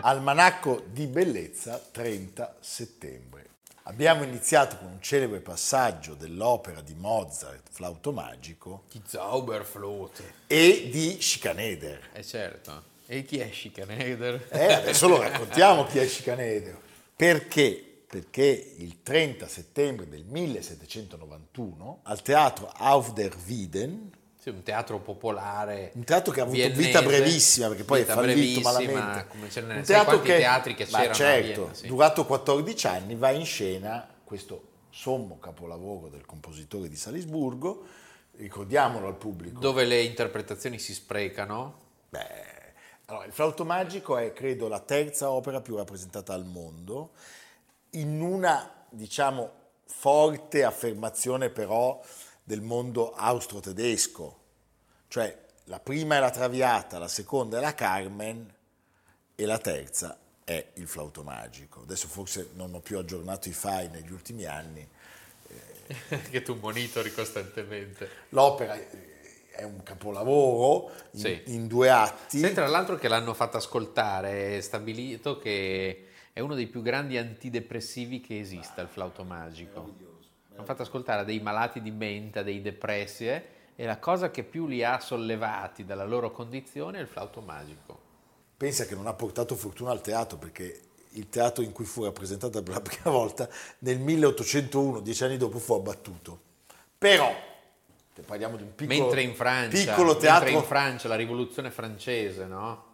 Almanacco di Bellezza, 30 settembre. Abbiamo iniziato con un celebre passaggio dell'opera di Mozart, Flauto Magico, Die Zauberflöte, e di Schikaneder. Certo. E chi è Schikaneder? Adesso lo raccontiamo chi è Schikaneder. Perché? Perché il 30 settembre del 1791 al teatro Auf der Wieden, un teatro popolare, un teatro che ha avuto viennese, vita brevissima, perché poi è fallito malamente, come ce ne un teatro che, teatri che c'erano, certo, a Vienna, sì, durato 14 anni, va in scena questo sommo capolavoro del compositore di Salisburgo, ricordiamolo al pubblico, dove le interpretazioni si sprecano. Allora, il Flauto Magico è, credo, la terza opera più rappresentata al mondo, in una, diciamo, forte affermazione però del mondo austro-tedesco, cioè la prima è la Traviata, la seconda è la Carmen e la terza è il Flauto Magico. Adesso forse non ho più aggiornato i file negli ultimi anni. Che tu monitori costantemente. L'opera è un capolavoro in due atti. Sì, tra l'altro che l'hanno fatta ascoltare, è stabilito che è uno dei più grandi antidepressivi che esista, il Flauto Magico. L'ho fatto ascoltare a dei malati di mente, a dei depressi, e la cosa che più li ha sollevati dalla loro condizione è il Flauto Magico. Pensa che non ha portato fortuna al teatro, perché il teatro in cui fu rappresentata per la prima volta nel 1801, 10 anni dopo, fu abbattuto. Però, se parliamo di un piccolo, piccolo teatro... Mentre in Francia la rivoluzione francese, no?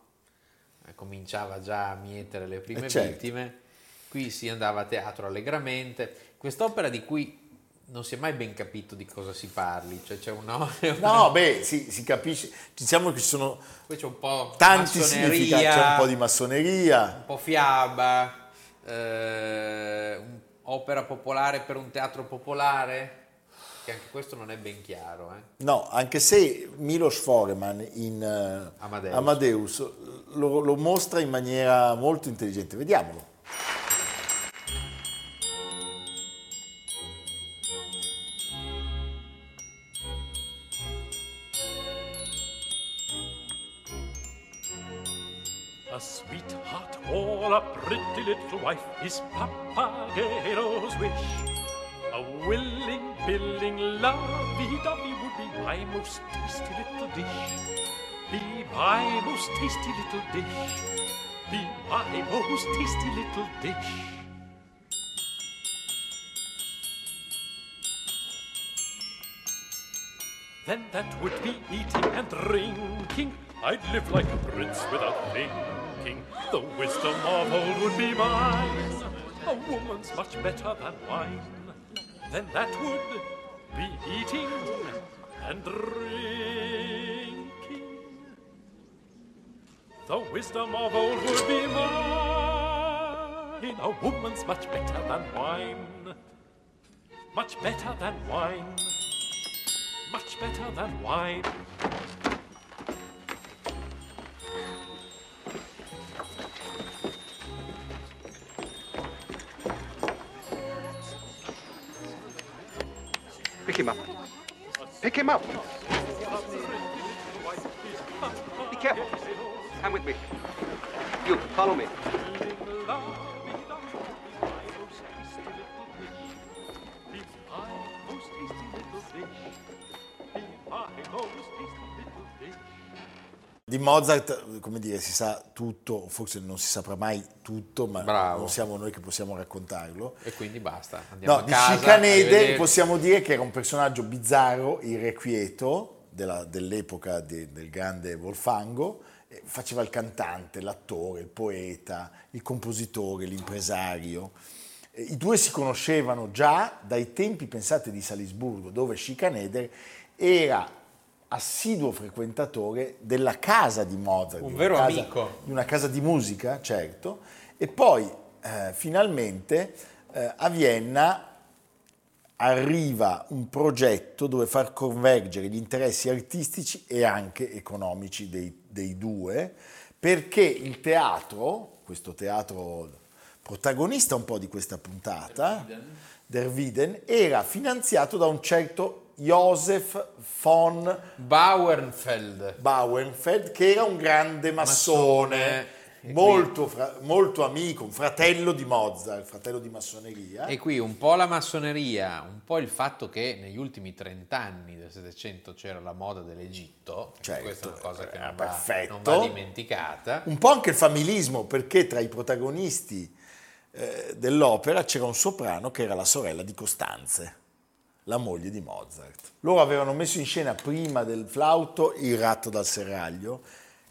Cominciava già a mietere le prime vittime, qui si andava a teatro allegramente. Quest'opera di cui non si è mai ben capito di cosa si parli, cioè c'è un si capisce, diciamo che ci sono un po' tanti significati, c'è un po' di massoneria, un po' fiaba, opera popolare per un teatro popolare, che anche questo non è ben chiaro. No, anche se Milos Foreman in Amadeus lo mostra in maniera molto intelligente, vediamolo. A sweetheart or a pretty little wife is Papageno's wish. A willing, billing, lovey-dovey would be my most tasty little dish. Be my most tasty little dish. Be my most tasty little dish. Then that would be eating and drinking. I'd live like a prince without thinking. The wisdom of old would be mine. A woman's much better than mine. Then that would be eating and drinking. The wisdom of old would be mine. A woman's much better than wine. Much better than wine. Much better than wine. Pick him up. Pick him up. Be careful. Come with me. You, follow me. Di Mozart, come dire, si sa tutto, forse non si saprà mai tutto, ma bravo, non siamo noi che possiamo raccontarlo. E quindi basta, andiamo a casa. Di Schikaneder possiamo dire che era un personaggio bizzarro, irrequieto, dell'epoca del grande Wolfango. Faceva il cantante, l'attore, il poeta, il compositore, l'impresario. I due si conoscevano già dai tempi, pensate, di Salisburgo, dove Schikaneder era assiduo frequentatore della casa di Mozart, un vero amico, di una casa di musica, certo, e poi finalmente a Vienna arriva un progetto dove far convergere gli interessi artistici e anche economici dei due, perché il teatro, questo teatro protagonista un po' di questa puntata, Der Wieden, era finanziato da un certo Joseph von Bauernfeld, che era un grande massone molto amico, un fratello di Mozart, fratello di massoneria. E qui un po' la massoneria, un po' il fatto che negli ultimi 30 anni del Settecento c'era la moda dell'Egitto, certo, questa è una cosa che non va dimenticata. Un po' anche il familismo, perché tra i protagonisti dell'opera c'era un soprano che era la sorella di Costanze, la moglie di Mozart. Loro avevano messo in scena prima del flauto Il Ratto dal Serraglio,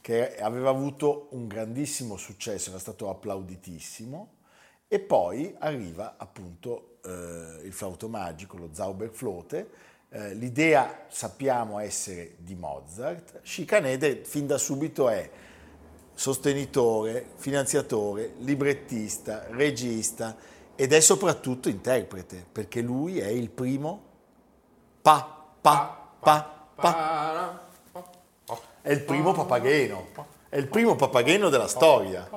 che aveva avuto un grandissimo successo, era stato applauditissimo, e poi arriva appunto il flauto magico, lo Zauberflöte. L'idea sappiamo essere di Mozart. Schikaneder fin da subito è sostenitore, finanziatore, librettista, regista, ed è soprattutto interprete, perché lui è il primo è il primo Papageno, è il primo Papageno della storia.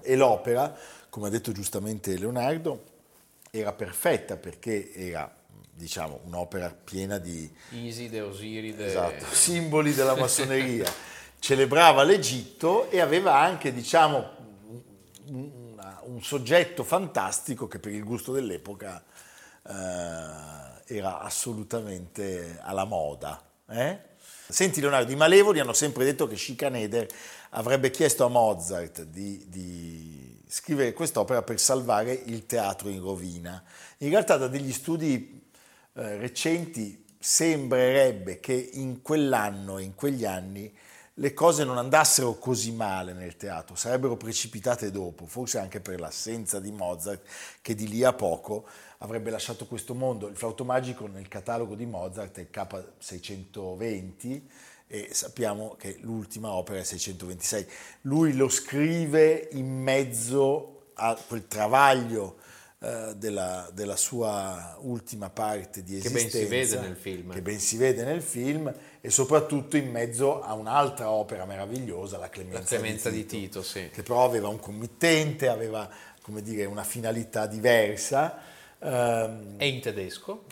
E l'opera, come ha detto giustamente Leonardo, era perfetta perché era, diciamo, un'opera piena di Iside, Osiride, esatto, simboli della massoneria. Celebrava l'Egitto e aveva anche, diciamo, un soggetto fantastico che per il gusto dell'epoca era assolutamente alla moda. Senti Leonardo, i malevoli hanno sempre detto che Schikaneder avrebbe chiesto a Mozart di scrivere quest'opera per salvare il teatro in rovina. In realtà da degli studi recenti sembrerebbe che in quell'anno e in quegli anni le cose non andassero così male nel teatro, sarebbero precipitate dopo, forse anche per l'assenza di Mozart, che di lì a poco avrebbe lasciato questo mondo. Il flauto magico nel catalogo di Mozart è il K620 e sappiamo che l'ultima opera è 626. Lui lo scrive in mezzo a quel travaglio della sua ultima parte di esistenza, che ben si vede nel film, e soprattutto in mezzo a un'altra opera meravigliosa, La Clemenza di Tito, sì, che però aveva un committente, aveva, come dire, una finalità diversa, è in tedesco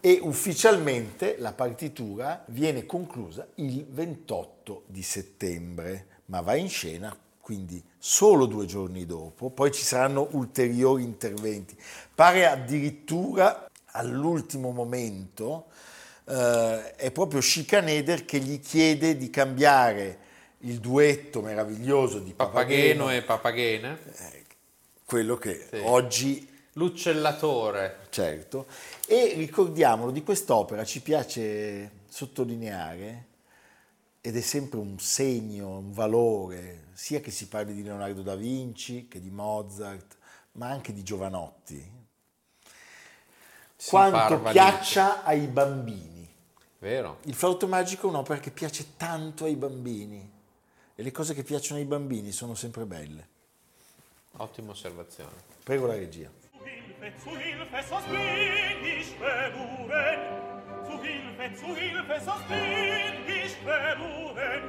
e ufficialmente la partitura viene conclusa il 28 di settembre, ma va in scena quindi solo 2 giorni dopo. Poi ci saranno ulteriori interventi. Pare addirittura all'ultimo momento è proprio Schikaneder che gli chiede di cambiare il duetto meraviglioso di Papageno e Papagena, quello che sì, oggi l'uccellatore. Certo. E ricordiamolo, di quest'opera ci piace sottolineare, ed è sempre un segno, un valore, sia che si parli di Leonardo da Vinci che di Mozart, ma anche di Giovanotti, quanto piaccia ai bambini. Vero. Il flauto magico è un'opera che piace tanto ai bambini, e le cose che piacciono ai bambini sono sempre belle. Ottima osservazione. Prego la regia. Zu Hilfe, so bin ich berufen,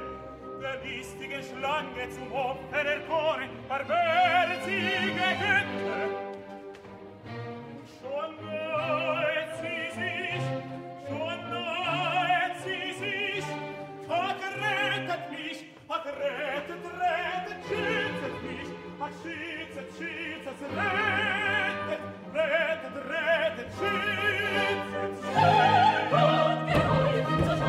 der listige Schlange zum Opfer erkoren, barmherzige Güte. Schon neut sie sich, hat rettet mich, rettet, schützet mich, schützet, rettet, schützet. Gott geholfen, so schon.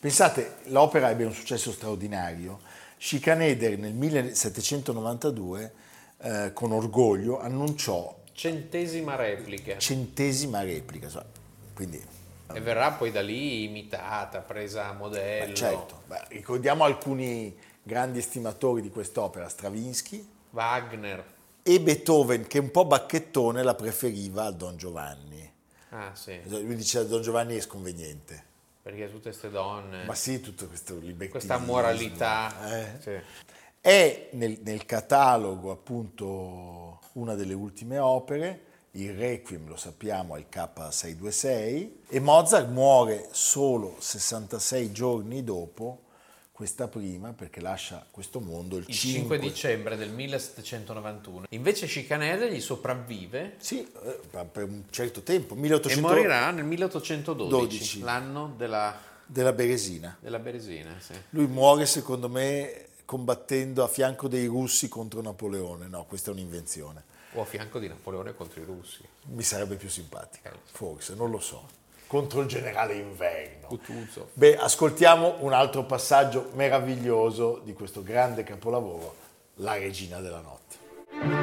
Pensate, l'opera ebbe un successo straordinario. Schikaneder nel 1792 con orgoglio annunciò centesima replica, quindi, e verrà poi da lì imitata, presa a modello. Ma certo, ricordiamo alcuni grandi estimatori di quest'opera: Stravinsky, Wagner e Beethoven, che un po' bacchettone la preferiva al Don Giovanni. Ah, sì. Lui diceva Don Giovanni è sconveniente. Perché tutte queste donne... Ma sì, tutto questo libertino... Questa moralità... Sì. È nel catalogo, appunto, una delle ultime opere, il Requiem, lo sappiamo, è il K626, e Mozart muore solo 66 giorni dopo questa prima, perché lascia questo mondo il 5 dicembre del 1791. Invece Schikaneder gli sopravvive, sì, per un certo tempo, 1800... e morirà nel 1812, l'anno della Beresina. Della Beresina, sì. Lui muore, secondo me, combattendo a fianco dei russi contro Napoleone. No, questa è un'invenzione. O a fianco di Napoleone contro i russi. Mi sarebbe più simpatico, forse, non lo so. Contro il generale Inverno. Cutuzzo. Beh, ascoltiamo un altro passaggio meraviglioso di questo grande capolavoro, La Regina della Notte.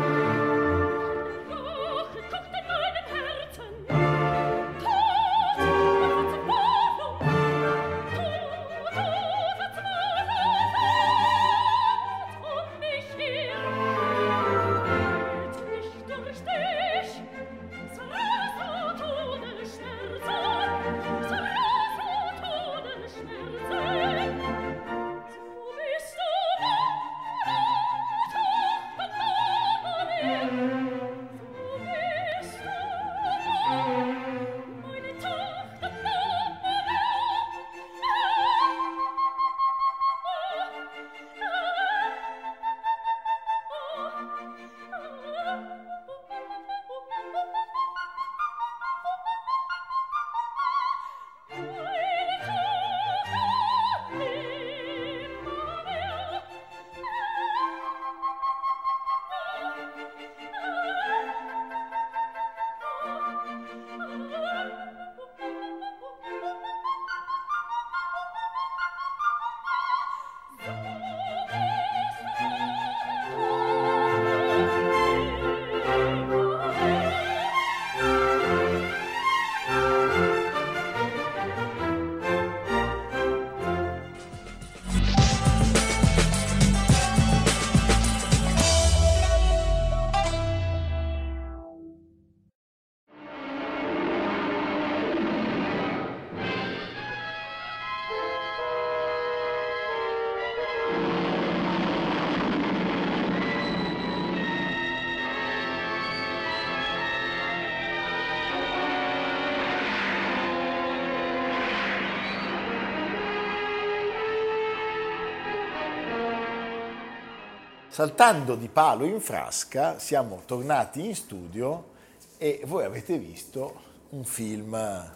Saltando di palo in frasca siamo tornati in studio e voi avete visto un film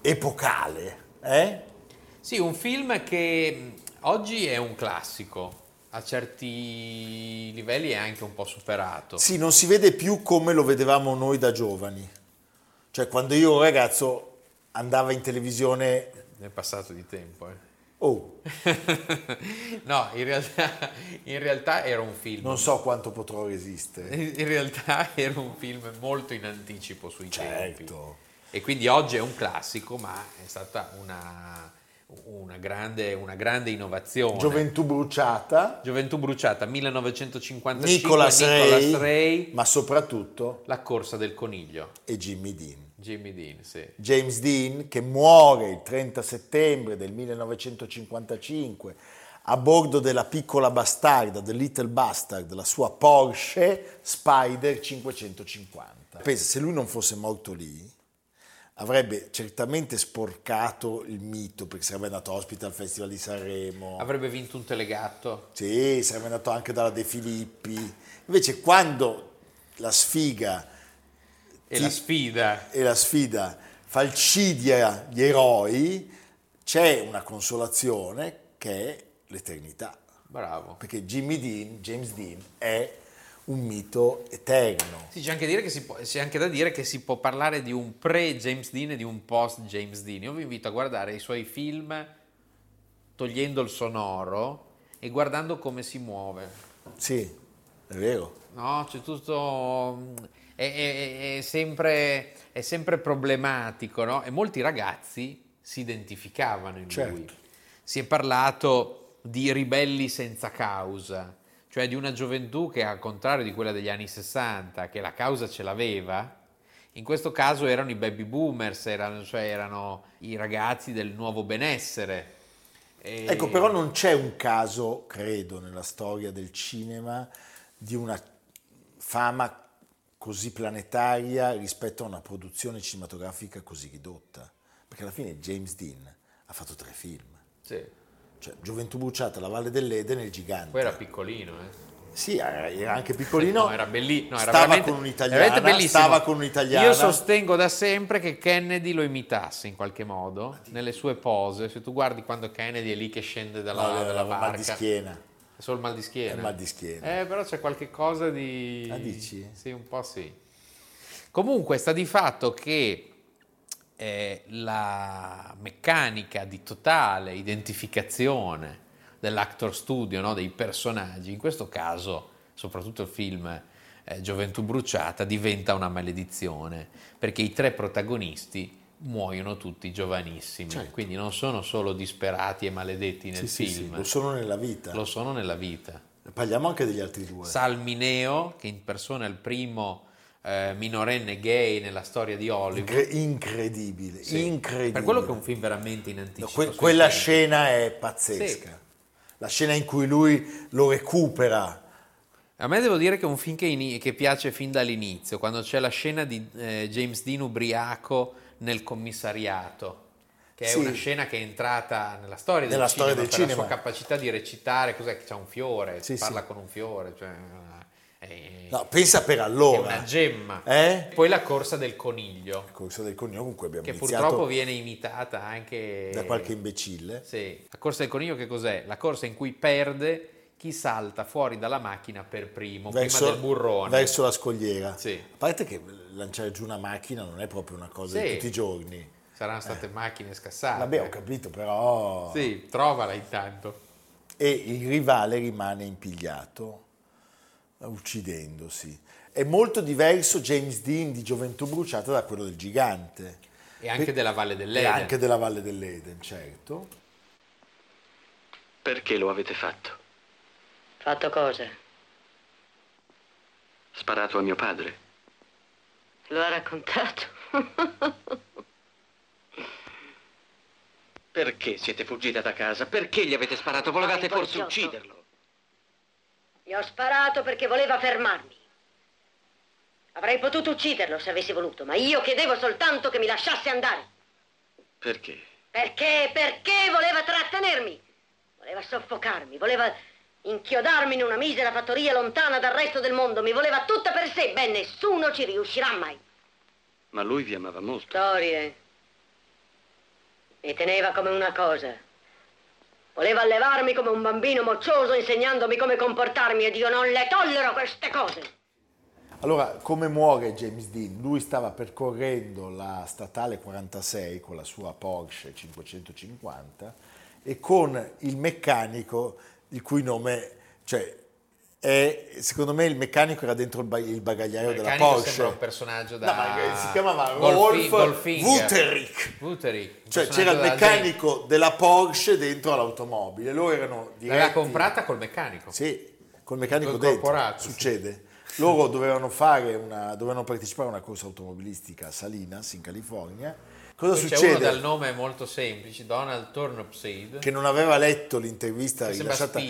epocale, eh? Sì, un film che oggi è un classico, a certi livelli è anche un po' superato. Sì, non si vede più come lo vedevamo noi da giovani. Cioè, quando io ragazzo andava in televisione... Nel passato di tempo, eh. Oh. No, in realtà era un film... Non so quanto potrò resistere. In realtà era un film molto in anticipo sui tempi. E quindi oggi è un classico, ma è stata una grande innovazione. Gioventù bruciata, 1955, Nicolas Ray, ma soprattutto... La corsa del coniglio. E Jimmy Dean, sì. James Dean, che muore il 30 settembre del 1955 a bordo della piccola bastarda, The Little Bastard, la sua Porsche Spider 550. Pensa, se lui non fosse morto lì, avrebbe certamente sporcato il mito, perché sarebbe andato ospite al Festival di Sanremo, avrebbe vinto un telegatto, sì, sarebbe andato anche dalla De Filippi. Invece quando la sfiga e la sfida falcidia gli eroi, c'è una consolazione che è l'eternità. Bravo. Perché James Dean è un mito eterno. Sì, c'è anche, da dire che si può parlare di un pre-James Dean e di un post-James Dean. Io vi invito a guardare i suoi film togliendo il sonoro e guardando come si muove. Sì, è vero. No, c'è tutto... È sempre problematico, no? E molti ragazzi si identificavano in lui. Si è parlato di ribelli senza causa, cioè di una gioventù che, al contrario di quella degli anni 60, che la causa ce l'aveva, in questo caso erano i baby boomers, erano i ragazzi del nuovo benessere. E... Ecco, però non c'è un caso, credo, nella storia del cinema di una fama così planetaria rispetto a una produzione cinematografica così ridotta, perché alla fine James Dean ha fatto 3 film. Sì. Cioè Gioventù bruciata, La Valle dell'Eden e Il Gigante. Poi era piccolino, eh? Sì, era anche piccolino. No, era bellissimo. Stava con un'italiana. Io sostengo da sempre che Kennedy lo imitasse in qualche modo nelle sue pose. Se tu guardi quando Kennedy è lì che scende dalla barca. Mal di schiena. È solo il mal di schiena. È mal di schiena. Però c'è qualche cosa di... Ah, dici? Sì, un po' sì. Comunque sta di fatto che la meccanica di totale identificazione dell'actor studio, no? Dei personaggi, in questo caso soprattutto il film Gioventù bruciata diventa una maledizione, perché i 3 protagonisti muoiono tutti giovanissimi, certo. Quindi non sono solo disperati e maledetti nel film, sì, lo sono nella vita. Parliamo anche degli altri 2. Salmineo, che impersona il primo minorenne gay nella storia di Hollywood, incredibile, sì. Incredibile, per quello che è un film veramente in anticipo. Quella scena è pazzesca, sì. La scena in cui lui lo recupera, a me devo dire che è un film che piace fin dall'inizio, quando c'è la scena di James Dean ubriaco nel commissariato, che è sì. Una scena che è entrata nella storia del cinema, per la sua capacità di recitare. Cos'è che c'ha un fiore, sì, parla sì. Con un fiore, cioè no, pensa per allora. È una gemma. Poi la corsa del coniglio. La corsa del coniglio con cui abbiamo iniziato. Che purtroppo viene imitata anche... Da qualche imbecille. Sì. La corsa del coniglio che cos'è? La corsa in cui perde chi salta fuori dalla macchina per primo, prima del burrone. Verso la scogliera. Sì. A parte che lanciare giù una macchina non è proprio una cosa di tutti i giorni. Saranno state macchine scassate. Vabbè, ho capito, però... Sì, trovala intanto. E il rivale rimane impigliato, uccidendosi. È molto diverso James Dean di Gioventù bruciata da quello del Gigante e anche della Valle dell'Eden. E anche della Valle dell'Eden, certo. Perché lo avete fatto? Fatto cosa? Sparato a mio padre. Lo ha raccontato. Perché siete fuggita da casa? Perché gli avete sparato? Volevate forse ucciderlo? Gli ho sparato perché voleva fermarmi. Avrei potuto ucciderlo se avessi voluto, ma io chiedevo soltanto che mi lasciasse andare. Perché? Perché voleva trattenermi. Voleva soffocarmi, voleva inchiodarmi in una misera fattoria lontana dal resto del mondo. Mi voleva tutta per sé. Beh, nessuno ci riuscirà mai. Ma lui vi amava molto. Storie. Mi teneva come una cosa. Voleva allevarmi come un bambino moccioso, insegnandomi come comportarmi, ed io non le tollero queste cose. Allora, come muore James Dean? Lui stava percorrendo la statale 46 con la sua Porsche 550 e con il meccanico, il cui nome, cioè, è, secondo me il meccanico era dentro il bagagliaio della Porsche. Sembra un personaggio si chiamava Rolf Wuterich. Cioè c'era il meccanico della Porsche dentro l'automobile. Loro erano diretti. L'aveva comprata col meccanico. Sì, col meccanico dentro. Succede. Sì. Loro dovevano partecipare a una corsa automobilistica a Salinas in California. Cosa succede? C'è uno dal nome molto semplice, Donald Turnipseed, che non aveva letto l'intervista rilasciata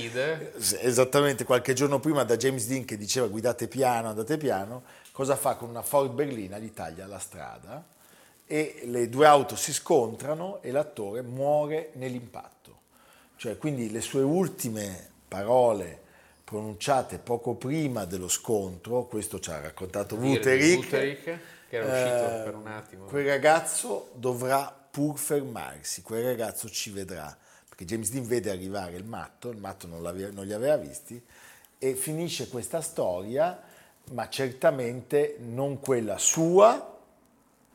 esattamente qualche giorno prima da James Dean, che diceva guidate piano, andate piano. Cosa fa? Con una Ford berlina gli taglia la strada e le due auto si scontrano e l'attore muore nell'impatto. Cioè, quindi le sue ultime parole pronunciate poco prima dello scontro, questo ci ha raccontato Wutherich, che era uscito per un attimo. Quel ragazzo dovrà pur fermarsi, quel ragazzo ci vedrà, perché James Dean vede arrivare il matto non li aveva visti, e finisce questa storia, ma certamente non quella sua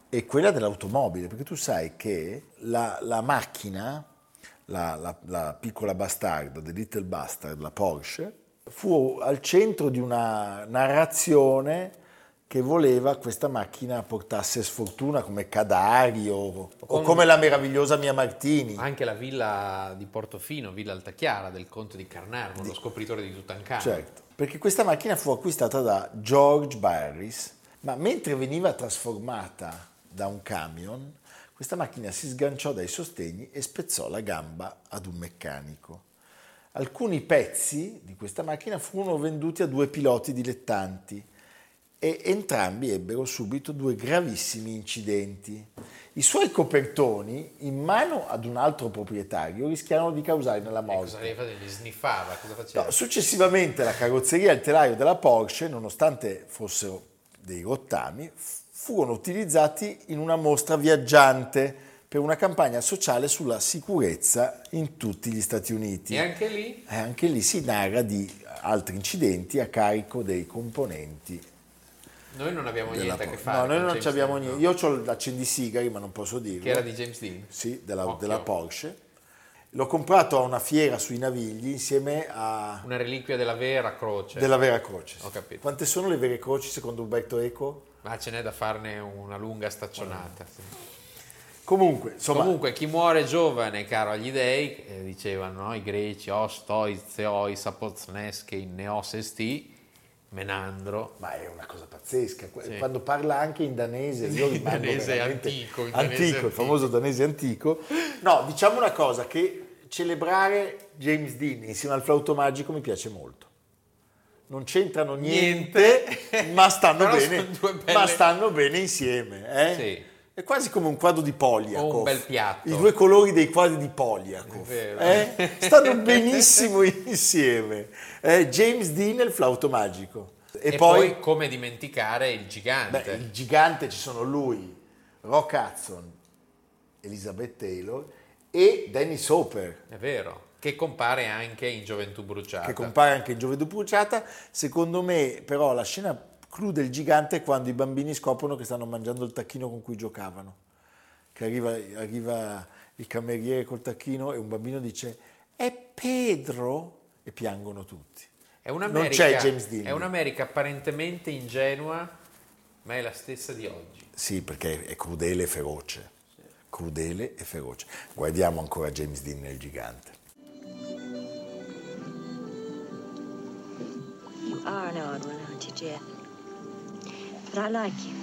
e quella dell'automobile, perché tu sai che la macchina, la piccola bastarda, The Little Bastard, la Porsche, fu al centro di una narrazione che voleva questa macchina portasse sfortuna come Cadari o come la meravigliosa Mia Martini. Anche la villa di Portofino, Villa Altachiara, del conte di Carnarvon, lo scopritore di Tutankhamon. Certo, perché questa macchina fu acquistata da George Barris, ma mentre veniva trasformata da un camion, questa macchina si sganciò dai sostegni e spezzò la gamba ad un meccanico. Alcuni pezzi di questa macchina furono venduti a due piloti dilettanti e entrambi ebbero subito due gravissimi incidenti. I suoi copertoni, in mano ad un altro proprietario, rischiarono di causarne la morte. Li sniffava, cosa faceva? No, successivamente la carrozzeria e il telaio della Porsche, nonostante fossero dei rottami, furono utilizzati in una mostra viaggiante per una campagna sociale sulla sicurezza in tutti gli Stati Uniti. E anche lì? Anche lì si narra di altri incidenti a carico dei componenti. Noi non abbiamo niente a che fare. No, noi non ci abbiamo niente. Io ho l'accendisigari, ma non posso dirlo. Che era di James Dean? Sì, della Porsche. L'ho comprato a una fiera sui Navigli insieme a... Una reliquia della Vera Croce. Della Vera Croce. Ho capito. Quante sono le Vere Croci secondo Umberto Eco? Ma ce n'è da farne una lunga staccionata. Sì. Comunque, insomma... Comunque, chi muore giovane, caro agli dei, dicevano, no? I greci, ostoi, zeoi, sapozneschi, neosesti, menandro. Ma è una cosa pazzesca. Sì. Quando parla anche in danese, io rimango danese antico, il famoso danese antico. No, diciamo una cosa, che celebrare James Dean insieme al flauto magico mi piace molto. Non c'entrano niente. Ma stanno bene, ma stanno bene insieme. Sì. È quasi come un quadro di Polyakov. O un bel piatto. I due colori dei quadri di Polyakov. Stanno benissimo insieme. James Dean e il flauto magico. E poi come dimenticare Il Gigante. Beh, Il Gigante, ci sono lui, Rock Hudson, Elizabeth Taylor e Dennis Hopper. È vero. Che compare anche in Gioventù bruciata. Secondo me, però, la scena clou del Gigante è quando i bambini scoprono che stanno mangiando il tacchino con cui giocavano. Che arriva il cameriere col tacchino e un bambino dice "È Pedro!" e piangono tutti. Non c'è James Dean. È un'America apparentemente ingenua, ma è la stessa di oggi. Sì, perché è crudele e feroce. Sì. Guardiamo ancora James Dean nel Gigante. You are an odd one, aren't you, Jeff? But I like you.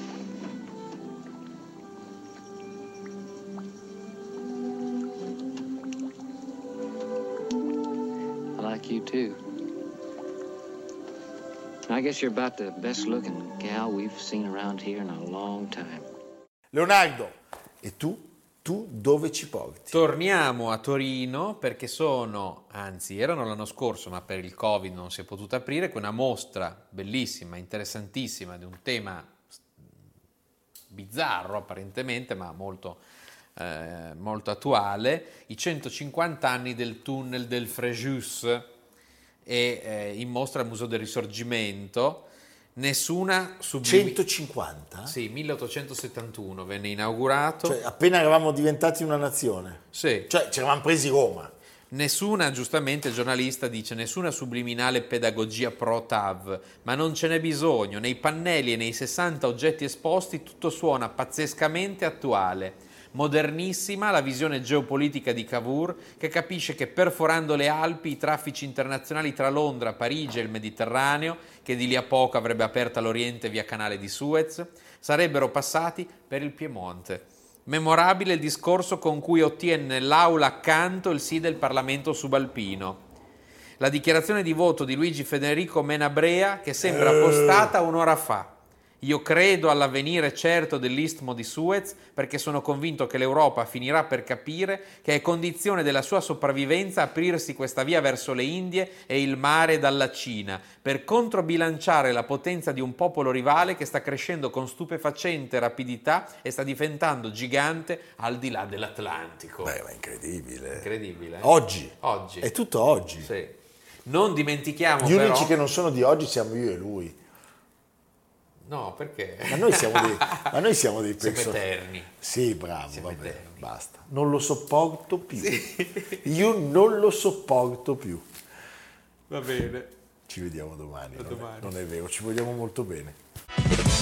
I like you, too. I guess you're about the best-looking gal we've seen around here in a long time. Leonardo, e tu dove ci porti? Torniamo a Torino perché erano l'anno scorso, ma per il Covid non si è potuta aprire, con una mostra bellissima, interessantissima, di un tema bizzarro apparentemente, ma molto attuale, i 150 anni del tunnel del Frejus, in mostra al Museo del Risorgimento. 150? Sì, 1871 venne inaugurato. Cioè, appena eravamo diventati una nazione. Sì. Cioè, ci eravamo presi Roma. Giustamente il giornalista dice, nessuna subliminale pedagogia pro TAV, ma non ce n'è bisogno. Nei pannelli e nei 60 oggetti esposti tutto suona pazzescamente attuale. Modernissima la visione geopolitica di Cavour, che capisce che perforando le Alpi i traffici internazionali tra Londra, Parigi e il Mediterraneo, che di lì a poco avrebbe aperta l'Oriente via canale di Suez, sarebbero passati per il Piemonte. Memorabile il discorso con cui ottiene l'aula accanto il sì del Parlamento subalpino. La dichiarazione di voto di Luigi Federico Menabrea, che sembra postata un'ora fa. Io credo all'avvenire certo dell'istmo di Suez, perché sono convinto che l'Europa finirà per capire che è condizione della sua sopravvivenza aprirsi questa via verso le Indie e il mare dalla Cina, per controbilanciare la potenza di un popolo rivale che sta crescendo con stupefacente rapidità e sta diventando gigante al di là dell'Atlantico. Beh, ma incredibile. Incredibile. Oggi. È tutto oggi. Sì. Non dimentichiamo, gli però... Gli unici che non sono di oggi siamo io e lui. No, perché? Ma noi siamo dei personaggi. Sì, bravo, va bene, basta. Non lo sopporto più. Sì. Io non lo sopporto più. Va bene. Ci vediamo domani. Non è vero, ci vogliamo molto bene.